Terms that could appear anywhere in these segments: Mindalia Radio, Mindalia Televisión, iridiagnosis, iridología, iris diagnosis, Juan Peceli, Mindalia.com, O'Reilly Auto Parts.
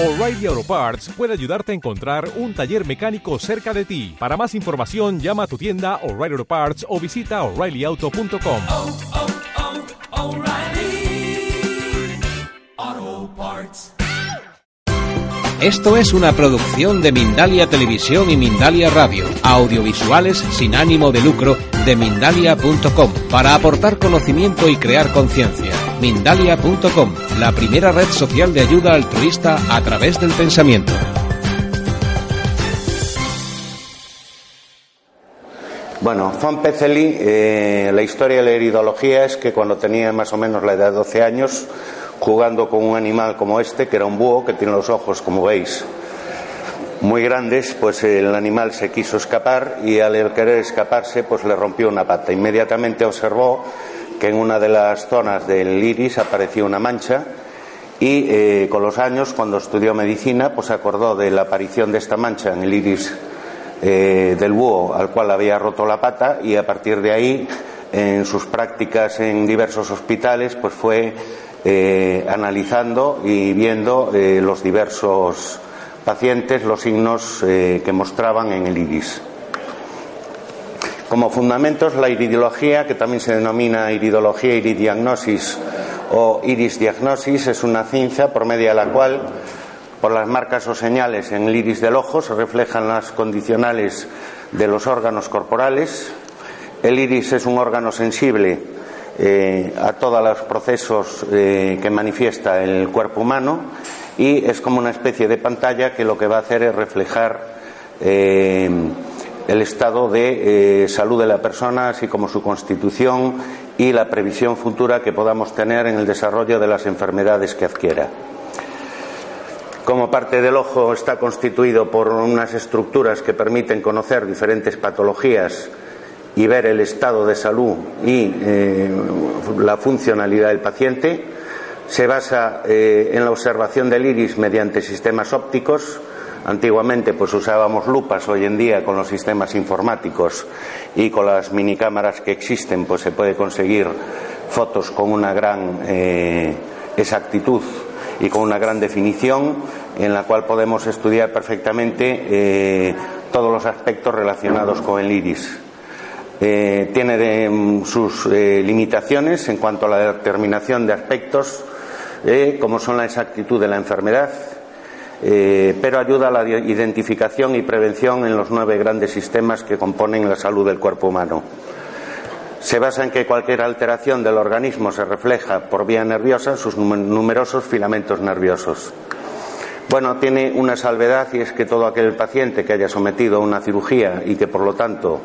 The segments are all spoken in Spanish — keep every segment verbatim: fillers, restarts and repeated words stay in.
O'Reilly Auto Parts puede ayudarte a encontrar un taller mecánico cerca de ti. Para más información, llama a tu tienda O'Reilly Auto Parts o visita o'reilly auto punto com. Oh, oh, oh, O'Reilly Auto Parts. Esto es una producción de Mindalia Televisión y Mindalia Radio, audiovisuales sin ánimo de lucro de Mindalia punto com, para aportar conocimiento y crear conciencia. Mindalia punto com, la primera red social de ayuda altruista a través del pensamiento. Bueno, Juan Peceli, eh, la historia de la iridología es que cuando tenía más o menos la edad de doce años, jugando con un animal como este, que era un búho, que tiene los ojos, como veis, muy grandes, pues el animal se quiso escapar y al querer escaparse, pues le rompió una pata. Inmediatamente observó que en una de las zonas del iris apareció una mancha y eh, con los años, cuando estudió medicina, pues se acordó de la aparición de esta mancha en el iris eh, del búho al cual había roto la pata, y a partir de ahí, en sus prácticas en diversos hospitales, pues fue eh, analizando y viendo eh, los diversos pacientes, los signos eh, que mostraban en el iris. Como fundamentos, la iridología, que también se denomina iridología, iridiagnosis o iris diagnosis, es una ciencia por medio de la cual, por las marcas o señales en el iris del ojo, se reflejan las condicionales de los órganos corporales. El iris es un órgano sensible eh, a todos los procesos eh, que manifiesta el cuerpo humano, y es como una especie de pantalla que lo que va a hacer es reflejar Eh, el estado de eh, salud de la persona, así como su constitución y la previsión futura que podamos tener en el desarrollo de las enfermedades que adquiera. Como parte del ojo está constituido por unas estructuras que permiten conocer diferentes patologías y ver el estado de salud y eh, la funcionalidad del paciente. Se basa eh, en la observación del iris mediante sistemas ópticos. Antiguamente pues usábamos lupas, hoy en día con los sistemas informáticos y con las minicámaras que existen pues se puede conseguir fotos con una gran eh, exactitud y con una gran definición, en la cual podemos estudiar perfectamente eh, todos los aspectos relacionados con el iris. Eh, tiene de, sus eh, limitaciones en cuanto a la determinación de aspectos eh, como son la exactitud de la enfermedad. Eh, pero ayuda a la identificación y prevención en los nueve grandes sistemas que componen la salud del cuerpo humano. Se basa en que cualquier alteración del organismo se refleja por vía nerviosa en sus numerosos filamentos nerviosos. Bueno, tiene una salvedad, y es que todo aquel paciente que haya sometido a una cirugía y que por lo tanto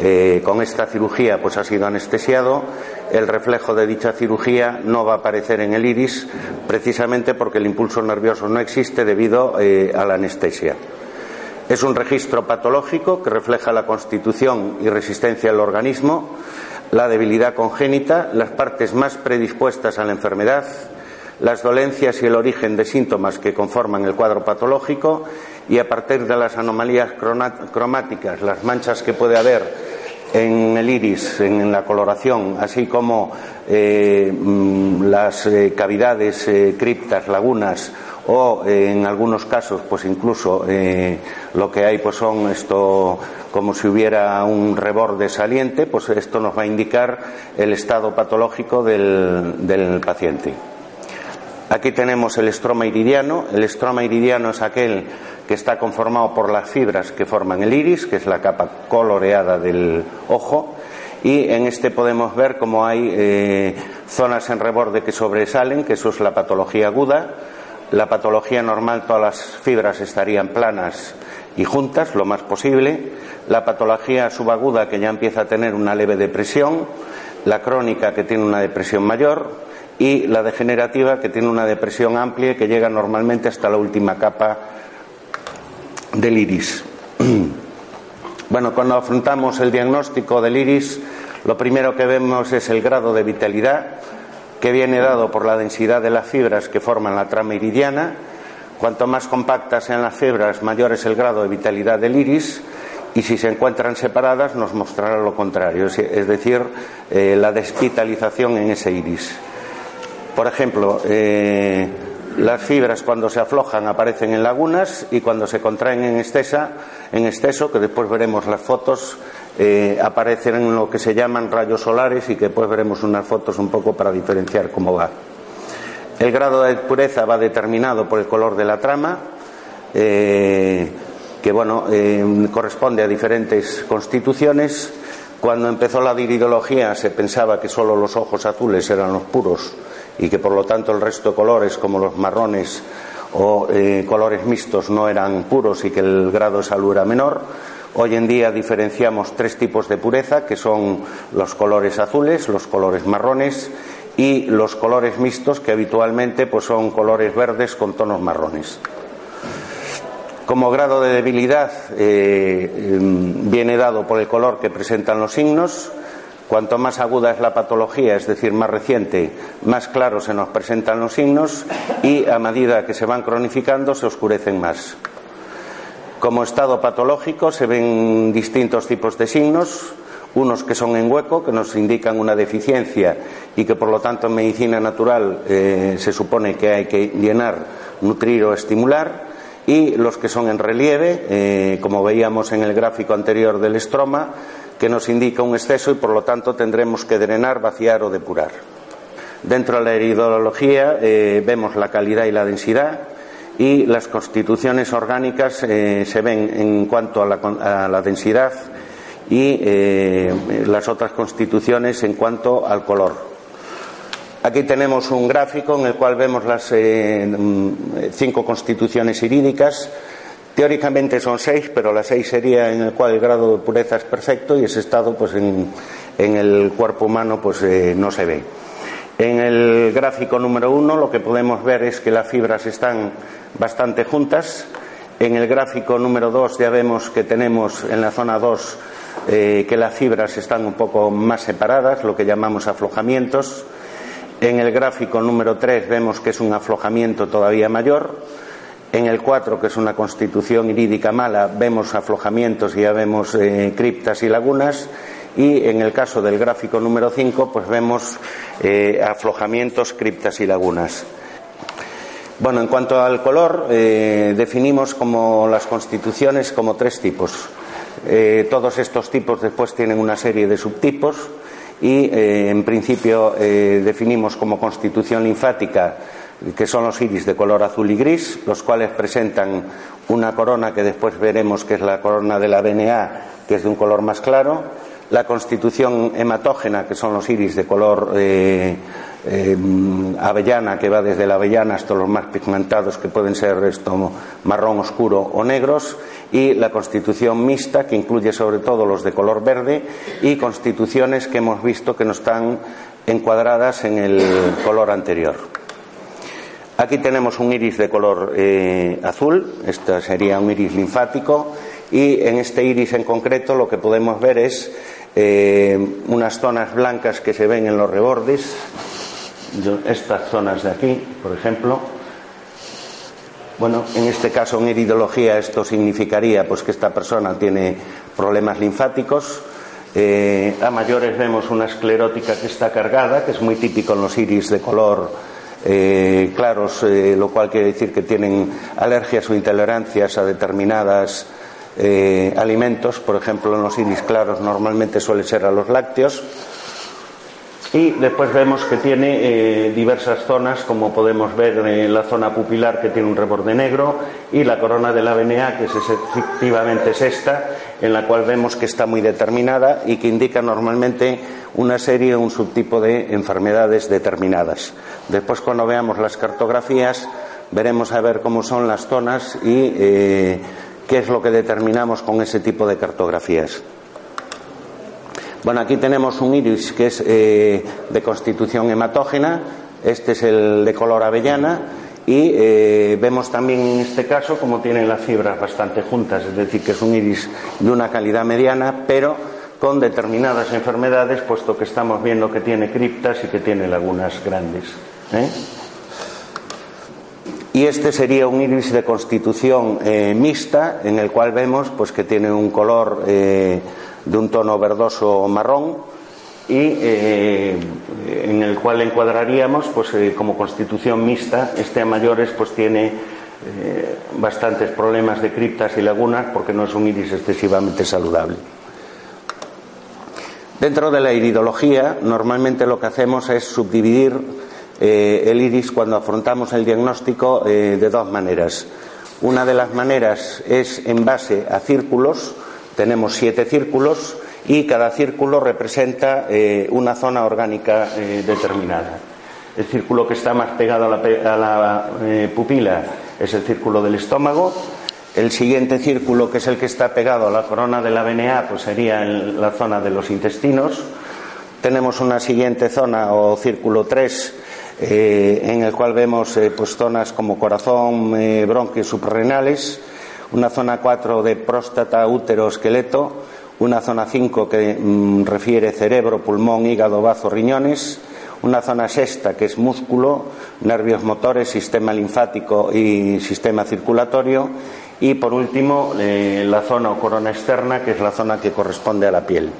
eh, con esta cirugía pues ha sido anestesiado, el reflejo de dicha cirugía no va a aparecer en el iris, precisamente porque el impulso nervioso no existe debido eh, a la anestesia. Es un registro patológico que refleja la constitución y resistencia del organismo, la debilidad congénita, las partes más predispuestas a la enfermedad, las dolencias y el origen de síntomas que conforman el cuadro patológico, y a partir de las anomalías cromáticas, las manchas que puede haber en el iris, en la coloración, así como eh, las eh, cavidades, eh, criptas, lagunas, o eh, en algunos casos pues incluso eh, lo que hay pues son esto como si hubiera un reborde saliente, pues esto nos va a indicar el estado patológico del, del paciente. Aquí tenemos el estroma iridiano. El estroma iridiano es aquel que está conformado por las fibras que forman el iris, que es la capa coloreada del ojo, y en este podemos ver cómo hay eh, zonas en reborde que sobresalen, que eso es la patología aguda. La patología normal, todas las fibras estarían planas y juntas lo más posible. La patología subaguda, que ya empieza a tener una leve depresión, la crónica, que tiene una depresión mayor, y la degenerativa, que tiene una depresión amplia que llega normalmente hasta la última capa del iris. Bueno, cuando afrontamos el diagnóstico del iris, lo primero que vemos es el grado de vitalidad, que viene dado por la densidad de las fibras que forman la trama iridiana. Cuanto más compactas sean las fibras, mayor es el grado de vitalidad del iris, y si se encuentran separadas nos mostrará lo contrario, es decir, eh, la desvitalización en ese iris. Por ejemplo, eh, Las fibras cuando se aflojan aparecen en lagunas y cuando se contraen en, excesa, en exceso, que después veremos las fotos, eh, aparecen en lo que se llaman rayos solares y que después veremos unas fotos un poco para diferenciar cómo va. El grado de pureza va determinado por el color de la trama, eh, que bueno, eh, corresponde a diferentes constituciones. Cuando empezó la iridología se pensaba que solo los ojos azules eran los puros y que por lo tanto el resto de colores como los marrones o eh, colores mixtos no eran puros y que el grado de salud era menor. Hoy en día diferenciamos tres tipos de pureza, que son los colores azules, los colores marrones y los colores mixtos, que habitualmente pues, son colores verdes con tonos marrones. Como grado de debilidad eh, viene dado por el color que presentan los signos. Cuanto más aguda es la patología, es decir, más reciente, más claro se nos presentan los signos y a medida que se van cronificando se oscurecen más. Como estado patológico se ven distintos tipos de signos, unos que son en hueco, que nos indican una deficiencia y que por lo tanto en medicina natural eh, se supone que hay que llenar, nutrir o estimular, y los que son en relieve, eh, como veíamos en el gráfico anterior del estroma, que nos indica un exceso y por lo tanto tendremos que drenar, vaciar o depurar. Dentro de la iridología eh, vemos la calidad y la densidad, y las constituciones orgánicas eh, se ven en cuanto a la, a la densidad y eh, las otras constituciones en cuanto al color. Aquí tenemos un gráfico en el cual vemos las eh, cinco constituciones irídicas. Teóricamente son seis, pero la seis sería en el cual el grado de pureza es perfecto y ese estado pues, en, en el cuerpo humano pues, eh, no se ve. En el gráfico número uno lo que podemos ver es que las fibras están bastante juntas. En el gráfico número dos ya vemos que tenemos en la zona dos eh, que las fibras están un poco más separadas, lo que llamamos aflojamientos. En el gráfico número tres vemos que es un aflojamiento todavía mayor. En el cuatro, que es una constitución irídica mala, vemos aflojamientos y ya vemos eh, criptas y lagunas. Y en el caso del gráfico número cinco, pues vemos eh, aflojamientos, criptas y lagunas. Bueno, en cuanto al color, eh, definimos como las constituciones como tres tipos. Eh, todos estos tipos después tienen una serie de subtipos y eh, en principio eh, definimos como constitución linfática, que son los iris de color azul y gris, los cuales presentan una corona que después veremos que es la corona de la V N A, que es de un color más claro, la constitución hematógena, que son los iris de color eh, eh, avellana, que va desde la avellana hasta los más pigmentados, que pueden ser esto, marrón oscuro o negros, y la constitución mixta, que incluye sobre todo los de color verde, y constituciones que hemos visto que no están encuadradas en el color anterior. Aquí tenemos un iris de color eh, azul, este sería un iris linfático, y en este iris en concreto lo que podemos ver es eh, unas zonas blancas que se ven en los rebordes, estas zonas de aquí, por ejemplo. Bueno, en este caso en iridología esto significaría pues, que esta persona tiene problemas linfáticos. Eh, a mayores vemos una esclerótica que está cargada, que es muy típico en los iris de color Eh, claros, eh, lo cual quiere decir que tienen alergias o intolerancias a determinados eh, alimentos. Por ejemplo, en los iris claros normalmente suele ser a los lácteos. Y después vemos que tiene eh, diversas zonas, como podemos ver en la zona pupilar, que tiene un reborde negro, y la corona de la V N A, que es efectivamente es esta, en la cual vemos que está muy determinada y que indica normalmente una serie o un subtipo de enfermedades determinadas. Después, cuando veamos las cartografías, veremos a ver cómo son las zonas y eh, qué es lo que determinamos con ese tipo de cartografías. Bueno, aquí tenemos un iris que es eh, de constitución hematógena, este es el de color avellana, y eh, vemos también en este caso como tiene las fibras bastante juntas, es decir, que es un iris de una calidad mediana, pero con determinadas enfermedades, puesto que estamos viendo que tiene criptas y que tiene lagunas grandes, ¿eh? Y este sería un iris de constitución eh, mixta, en el cual vemos pues, que tiene un color Eh, de un tono verdoso marrón, y eh, en el cual encuadraríamos, pues eh, como constitución mixta. Este a mayores pues tiene eh, bastantes problemas de criptas y lagunas porque no es un iris excesivamente saludable. Dentro de la iridología, normalmente lo que hacemos es subdividir eh, el iris cuando afrontamos el diagnóstico eh, de dos maneras. Una de las maneras es en base a círculos. Tenemos siete círculos y cada círculo representa eh, una zona orgánica eh, determinada. El círculo que está más pegado a la, a la eh, pupila es el círculo del estómago. El siguiente círculo, que es el que está pegado a la corona de la vena, pues sería en la zona de los intestinos. Tenemos una siguiente zona o círculo tres eh, en el cual vemos eh, pues zonas como corazón, eh, bronquios suprarrenales. Una zona cuatro de próstata, útero, esqueleto. Una zona cinco que mm, refiere cerebro, pulmón, hígado, bazo, riñones. Una zona sexta que es músculo, nervios motores, sistema linfático y sistema circulatorio. Y por último eh, la zona o corona externa, que es la zona que corresponde a la piel.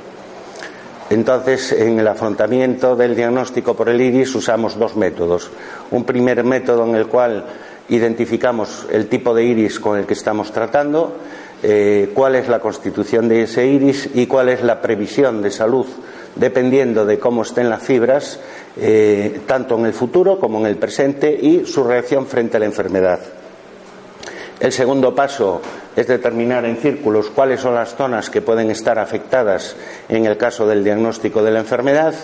Entonces, en el afrontamiento del diagnóstico por el iris usamos dos métodos. Un primer método en el cual identificamos el tipo de iris con el que estamos tratando, eh, cuál es la constitución de ese iris y cuál es la previsión de salud, dependiendo de cómo estén las fibras, eh, tanto en el futuro como en el presente, y su reacción frente a la enfermedad. El segundo paso es determinar en círculos cuáles son las zonas que pueden estar afectadas en el caso del diagnóstico de la enfermedad.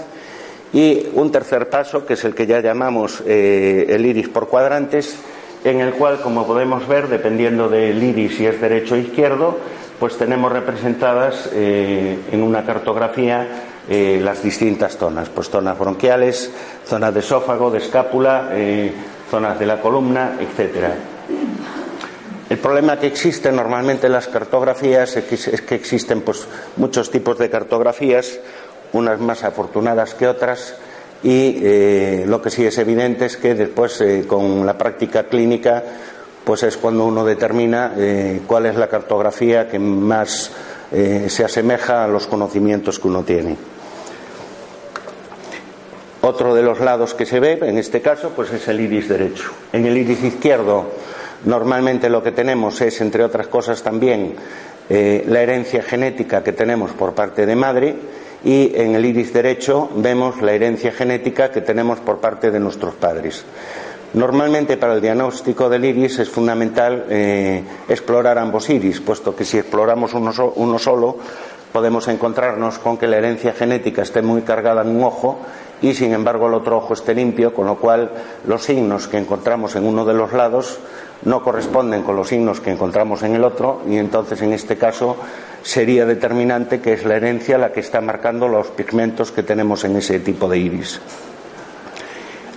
Y un tercer paso, que es el que ya llamamos eh, el iris por cuadrantes, en el cual, como podemos ver, dependiendo del iris, si es derecho o izquierdo, pues tenemos representadas eh, en una cartografía eh, las distintas zonas, pues zonas bronquiales, zonas de esófago, de escápula, eh, zonas de la columna, etcétera. El problema que existe normalmente en las cartografías es que existen pues muchos tipos de cartografías, unas más afortunadas que otras. Y eh, lo que sí es evidente es que después eh, con la práctica clínica pues es cuando uno determina eh, cuál es la cartografía que más eh, se asemeja a los conocimientos que uno tiene. Otro de los lados que se ve en este caso pues es el iris derecho. En el iris izquierdo normalmente lo que tenemos es, entre otras cosas también, eh, la herencia genética que tenemos por parte de madre. Y en el iris derecho vemos la herencia genética que tenemos por parte de nuestros padres. Normalmente para el diagnóstico del iris es fundamental eh, explorar ambos iris, puesto que si exploramos uno, so- uno solo podemos encontrarnos con que la herencia genética esté muy cargada en un ojo y sin embargo el otro ojo esté limpio, con lo cual los signos que encontramos en uno de los lados no corresponden con los signos que encontramos en el otro, y entonces en este caso sería determinante que es la herencia la que está marcando los pigmentos que tenemos en ese tipo de iris.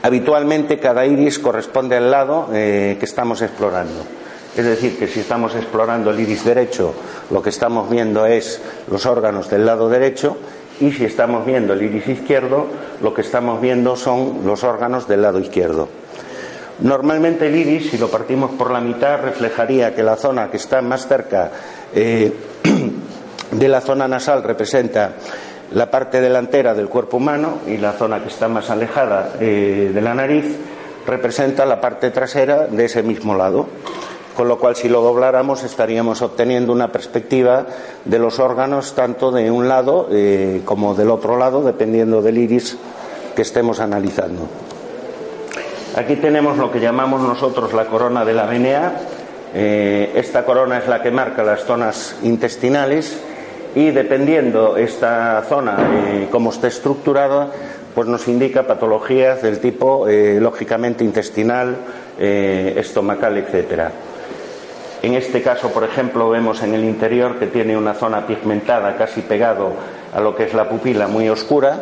Habitualmente cada iris corresponde al lado eh, que estamos explorando. Es decir, que si estamos explorando el iris derecho, lo que estamos viendo es los órganos del lado derecho, y si estamos viendo el iris izquierdo, lo que estamos viendo son los órganos del lado izquierdo. Normalmente el iris, si lo partimos por la mitad, reflejaría que la zona que está más cerca eh, de la zona nasal representa la parte delantera del cuerpo humano, y la zona que está más alejada eh, de la nariz representa la parte trasera de ese mismo lado. Con lo cual, si lo dobláramos, estaríamos obteniendo una perspectiva de los órganos tanto de un lado eh, como del otro lado, dependiendo del iris que estemos analizando. Aquí tenemos lo que llamamos nosotros la corona de la vena. Eh, esta corona es la que marca las zonas intestinales, y dependiendo esta zona eh, como esté estructurada, pues nos indica patologías del tipo eh, lógicamente intestinal, eh, estomacal, etcétera. En este caso, por ejemplo, vemos en el interior que tiene una zona pigmentada casi pegado a lo que es la pupila, muy oscura,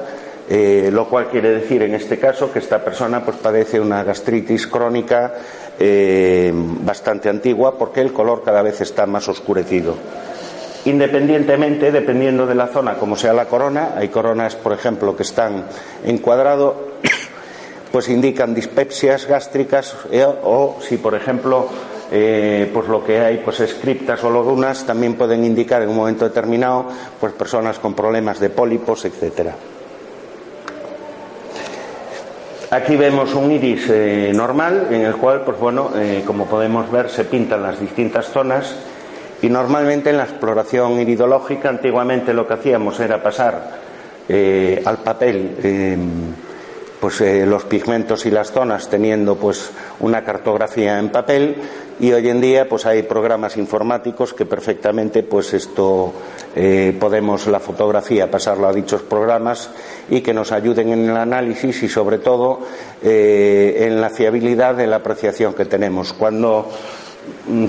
eh, lo cual quiere decir en este caso que esta persona pues padece una gastritis crónica eh, bastante antigua, porque el color cada vez está más oscurecido. Independientemente, dependiendo de la zona como sea la corona, hay coronas, por ejemplo, que están en cuadrado, pues indican dispepsias gástricas, eh, o si por ejemplo Eh, pues lo que hay pues es criptas o lorunas, también pueden indicar en un momento determinado pues personas con problemas de pólipos, etcétera. Aquí vemos un iris eh, normal, en el cual, pues bueno, eh, como podemos ver, se pintan las distintas zonas. Y normalmente en la exploración iridológica, antiguamente lo que hacíamos era pasar eh, al papel eh, pues eh, los pigmentos y las zonas, teniendo pues una cartografía en papel, y hoy en día pues hay programas informáticos que perfectamente pues esto eh, podemos la fotografía pasarla a dichos programas y que nos ayuden en el análisis y sobre todo eh, en la fiabilidad de la apreciación que tenemos. Cuando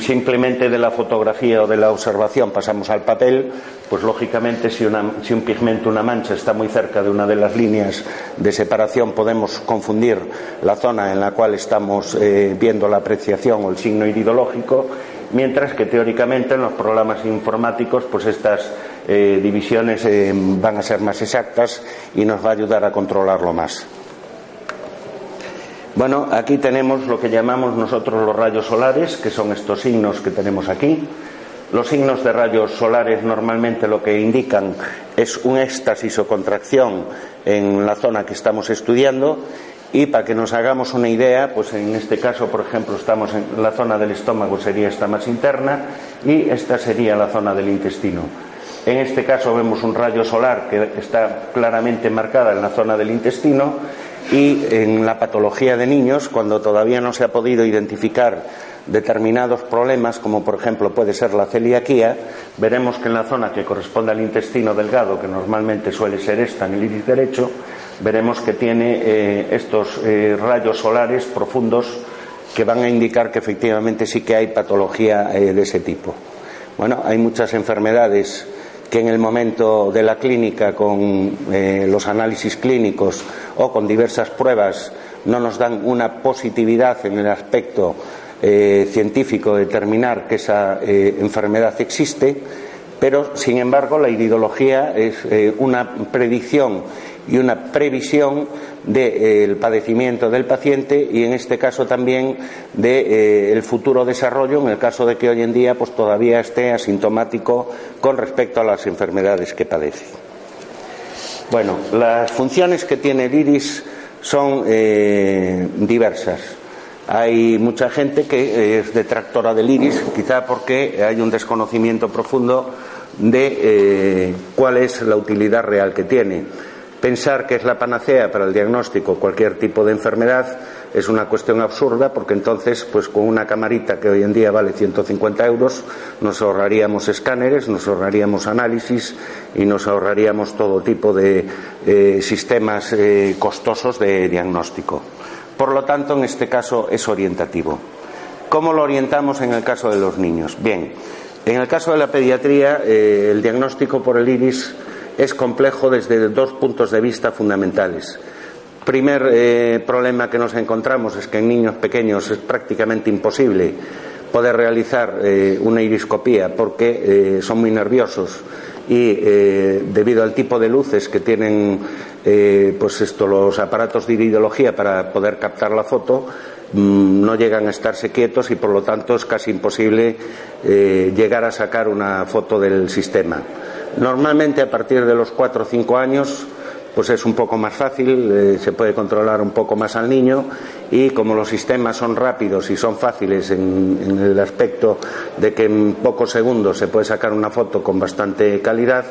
simplemente de la fotografía o de la observación pasamos al papel, pues lógicamente si, una, si un pigmento, una mancha está muy cerca de una de las líneas de separación, podemos confundir la zona en la cual estamos eh, viendo la apreciación o el signo iridológico, mientras que teóricamente en los programas informáticos pues estas eh, divisiones eh, van a ser más exactas y nos va a ayudar a controlarlo más. Bueno, aquí tenemos lo que llamamos nosotros los rayos solares, que son estos signos que tenemos aquí. Los signos de rayos solares normalmente lo que indican es un éxtasis o contracción en la zona que estamos estudiando. Y para que nos hagamos una idea, pues en este caso, por ejemplo, estamos en la zona del estómago, sería esta más interna, y esta sería la zona del intestino. En este caso vemos un rayo solar que está claramente marcada en la zona del intestino. Y en la patología de niños, cuando todavía no se ha podido identificar determinados problemas, como por ejemplo puede ser la celiaquía, veremos que en la zona que corresponde al intestino delgado, que normalmente suele ser esta en el iris derecho, veremos que tiene eh, estos eh, rayos solares profundos que van a indicar que efectivamente sí que hay patología eh, de ese tipo. Bueno, hay muchas enfermedades que en el momento de la clínica, con eh, los análisis clínicos o con diversas pruebas, no nos dan una positividad en el aspecto eh, científico de determinar que esa eh, enfermedad existe, pero sin embargo la iridología es eh, una predicción y una previsión del padecimiento del paciente y en este caso también de el futuro desarrollo en el caso de que hoy en día pues todavía esté asintomático con respecto a las enfermedades que padece. Bueno, las funciones que tiene el iris son eh, diversas. Hay mucha gente que es detractora del iris, quizá porque hay un desconocimiento profundo de eh, cuál es la utilidad real que tiene. Pensar que es la panacea para el diagnóstico cualquier tipo de enfermedad es una cuestión absurda, porque entonces pues con una camarita que hoy en día vale ciento cincuenta euros nos ahorraríamos escáneres, nos ahorraríamos análisis y nos ahorraríamos todo tipo de eh, sistemas eh, costosos de diagnóstico. Por lo tanto, en este caso es orientativo. ¿Cómo lo orientamos en el caso de los niños? Bien, en el caso de la pediatría eh, el diagnóstico por el iris es complejo desde dos puntos de vista fundamentales. Primer eh, problema que nos encontramos es que en niños pequeños es prácticamente imposible poder realizar eh, una iriscopía porque eh, son muy nerviosos y eh, debido al tipo de luces que tienen eh, pues esto, los aparatos de iridología para poder captar la foto, no llegan a estarse quietos y por lo tanto es casi imposible eh, llegar a sacar una foto del sistema. Normalmente a partir de los cuatro o cinco años pues es un poco más fácil, eh, se puede controlar un poco más al niño y como los sistemas son rápidos y son fáciles en, en el aspecto de que en pocos segundos se puede sacar una foto con bastante calidad,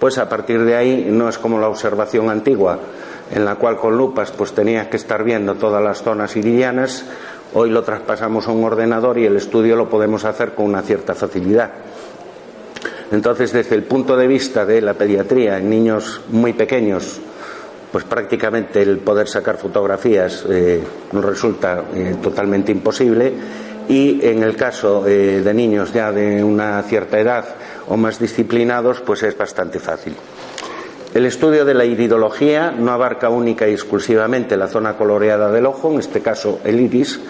pues a partir de ahí no es como la observación antigua en la cual con lupas pues tenías que estar viendo todas las zonas iridianas. Hoy lo traspasamos a un ordenador y el estudio lo podemos hacer con una cierta facilidad. Entonces, desde el punto de vista de la pediatría en niños muy pequeños, pues prácticamente el poder sacar fotografías eh, resulta eh, totalmente imposible. Y en el caso eh, de niños ya de una cierta edad o más disciplinados, pues es bastante fácil. El estudio de la iridología no abarca única y exclusivamente la zona coloreada del ojo, en este caso el iris,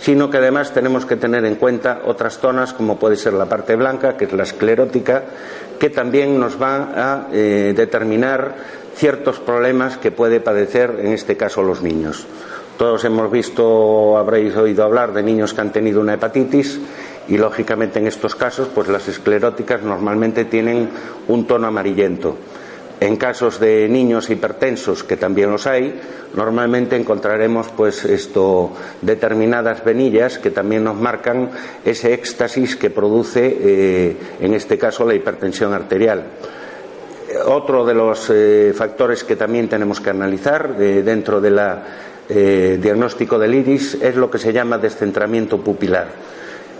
sino que además tenemos que tener en cuenta otras zonas como puede ser la parte blanca, que es la esclerótica, que también nos va a eh, determinar ciertos problemas que puede padecer en este caso los niños. Todos hemos visto, habréis oído hablar de niños que han tenido una hepatitis y lógicamente en estos casos pues las escleróticas normalmente tienen un tono amarillento. En casos de niños hipertensos, que también los hay, normalmente encontraremos pues esto determinadas venillas que también nos marcan ese éxtasis que produce, eh, en este caso, la hipertensión arterial. Otro de los eh, factores que también tenemos que analizar eh, dentro del eh, diagnóstico del iris es lo que se llama descentramiento pupilar.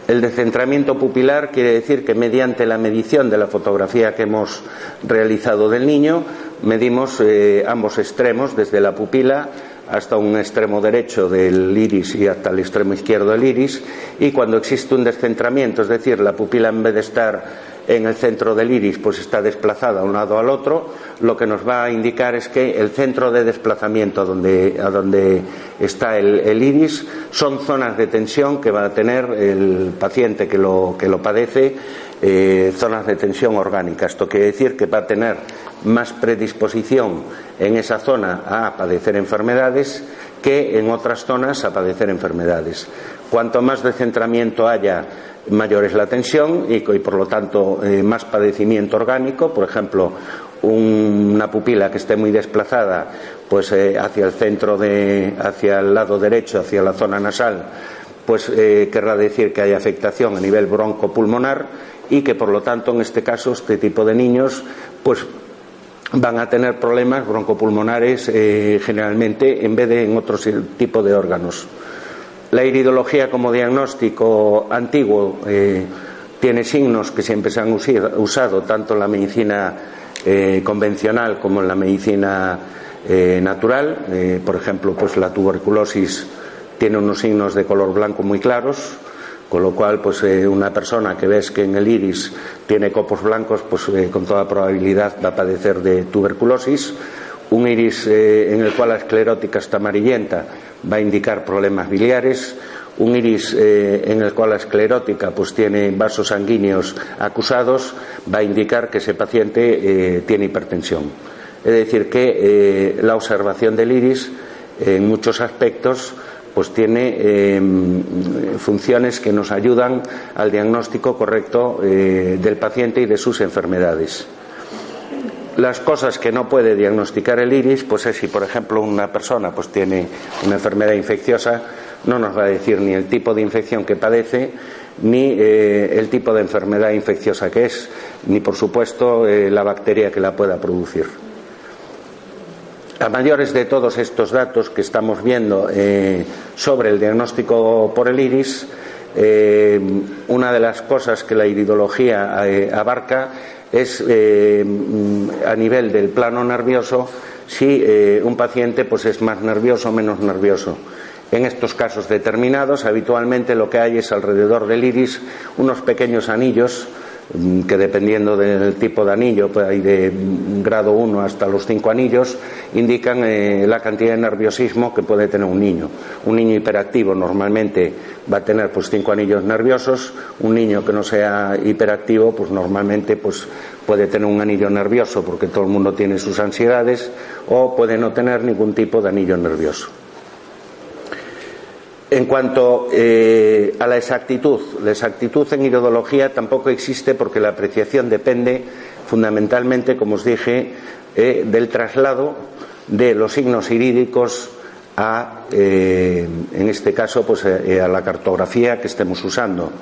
El descentramiento pupilar quiere decir que mediante la medición de la fotografía que hemos realizado del niño, medimos eh, ambos extremos, desde la pupila hasta un extremo derecho del iris y hasta el extremo izquierdo del iris, y cuando existe un descentramiento, es decir, la pupila en vez de estar en el centro del iris, pues está desplazada a un lado al otro, lo que nos va a indicar es que el centro de desplazamiento a donde, a donde está el, el iris son zonas de tensión que va a tener el paciente que lo, que lo padece, eh, zonas de tensión orgánica. Esto quiere decir que va a tener más predisposición en esa zona a padecer enfermedades que en otras zonas a padecer enfermedades. Cuanto más descentramiento haya, mayor es la tensión y, y por lo tanto eh, más padecimiento orgánico. Por ejemplo, un, una pupila que esté muy desplazada pues eh, hacia el centro, de, hacia el lado derecho, hacia la zona nasal, pues eh, querrá decir que hay afectación a nivel broncopulmonar y que por lo tanto en este caso este tipo de niños pues van a tener problemas broncopulmonares eh, generalmente en vez de en otro tipo de órganos. La iridología como diagnóstico antiguo eh, tiene signos que siempre se han usado tanto en la medicina eh, convencional como en la medicina eh, natural. Eh, por ejemplo, pues la tuberculosis tiene unos signos de color blanco muy claros, con lo cual pues eh, una persona que ves que en el iris tiene copos blancos, pues eh, con toda probabilidad va a padecer de tuberculosis. Un iris eh, en el cual la esclerótica está amarillenta va a indicar problemas biliares. Un iris eh, en el cual la esclerótica pues tiene vasos sanguíneos acusados va a indicar que ese paciente eh, tiene hipertensión. Es decir que eh, la observación del iris eh, en muchos aspectos pues tiene eh, funciones que nos ayudan al diagnóstico correcto eh, del paciente y de sus enfermedades. Las cosas que no puede diagnosticar el iris, pues es si, por ejemplo, una persona pues tiene una enfermedad infecciosa, no nos va a decir ni el tipo de infección que padece, ni eh, el tipo de enfermedad infecciosa que es, ni, por supuesto, eh, la bacteria que la pueda producir. A mayores de todos estos datos que estamos viendo eh, sobre el diagnóstico por el iris, eh, una de las cosas que la iridología eh, abarca es eh, a nivel del plano nervioso, si eh, un paciente pues es más nervioso o menos nervioso. En estos casos determinados, habitualmente lo que hay es alrededor del iris unos pequeños anillos, que dependiendo del tipo de anillo, pues hay de grado uno hasta los cinco anillos, indican eh, la cantidad de nerviosismo que puede tener un niño. Un niño hiperactivo normalmente va a tener pues cinco anillos nerviosos, un niño que no sea hiperactivo pues normalmente pues puede tener un anillo nervioso porque todo el mundo tiene sus ansiedades, o puede no tener ningún tipo de anillo nervioso. En cuanto eh, a la exactitud, la exactitud en iridología tampoco existe porque la apreciación depende fundamentalmente, como os dije, eh, del traslado de los signos irídicos a, eh, en este caso, pues, eh, a la cartografía que estemos usando.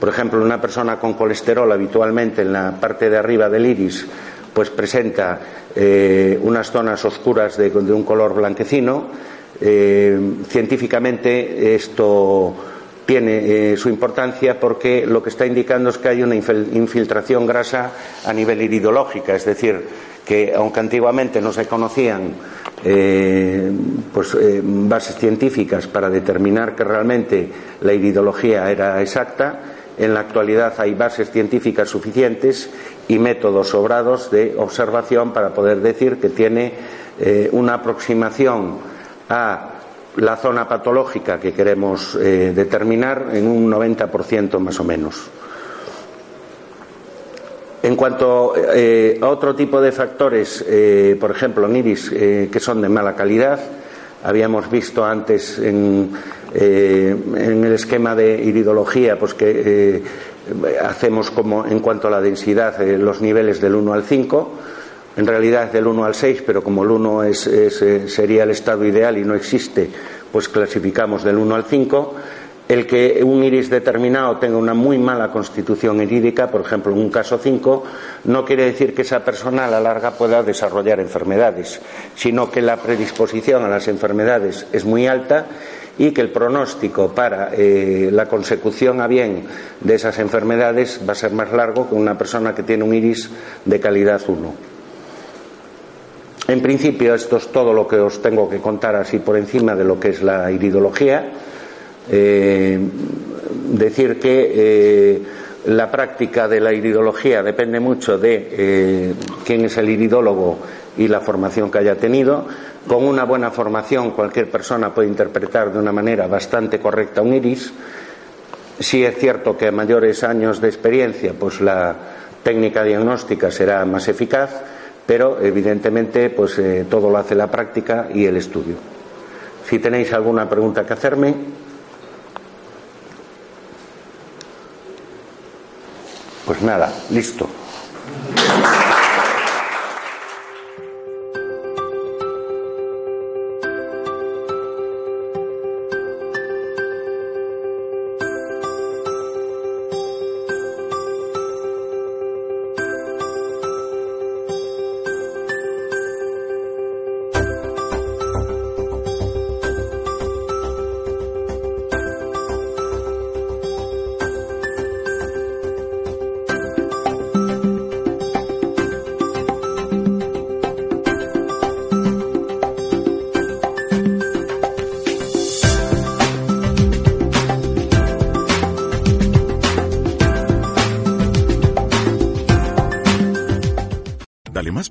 Por ejemplo, una persona con colesterol habitualmente en la parte de arriba del iris pues presenta eh, unas zonas oscuras de, de un color blanquecino. Eh, científicamente esto tiene eh, su importancia porque lo que está indicando es que hay una infiltración grasa a nivel iridológica, es decir, que aunque antiguamente no se conocían eh, pues, eh, bases científicas para determinar que realmente la iridología era exacta, en la actualidad hay bases científicas suficientes y métodos sobrados de observación para poder decir que tiene eh, una aproximación a la zona patológica que queremos eh, determinar en un noventa por ciento más o menos. En cuanto eh, a otro tipo de factores, eh, por ejemplo en iris eh, que son de mala calidad, habíamos visto antes en, eh, en el esquema de iridología pues que eh, hacemos como en cuanto a la densidad eh, los niveles del uno al cinco. en realidad del uno al seis, pero como el uno es, es, sería el estado ideal y no existe, pues clasificamos del uno al cinco. El que un iris determinado tenga una muy mala constitución irídica, por ejemplo en un caso cinco, no quiere decir que esa persona a la larga pueda desarrollar enfermedades, sino que la predisposición a las enfermedades es muy alta y que el pronóstico para eh, la consecución a bien de esas enfermedades va a ser más largo que una persona que tiene un iris de calidad uno. En principio esto es todo lo que os tengo que contar así por encima de lo que es la iridología. Eh, decir que eh, la práctica de la iridología depende mucho de eh, quién es el iridólogo y la formación que haya tenido. Con una buena formación cualquier persona puede interpretar de una manera bastante correcta un iris. Sí es cierto que a mayores años de experiencia pues la técnica diagnóstica será más eficaz, pero evidentemente pues eh, todo lo hace la práctica y el estudio. Si tenéis alguna pregunta que hacerme. Pues nada, listo. Más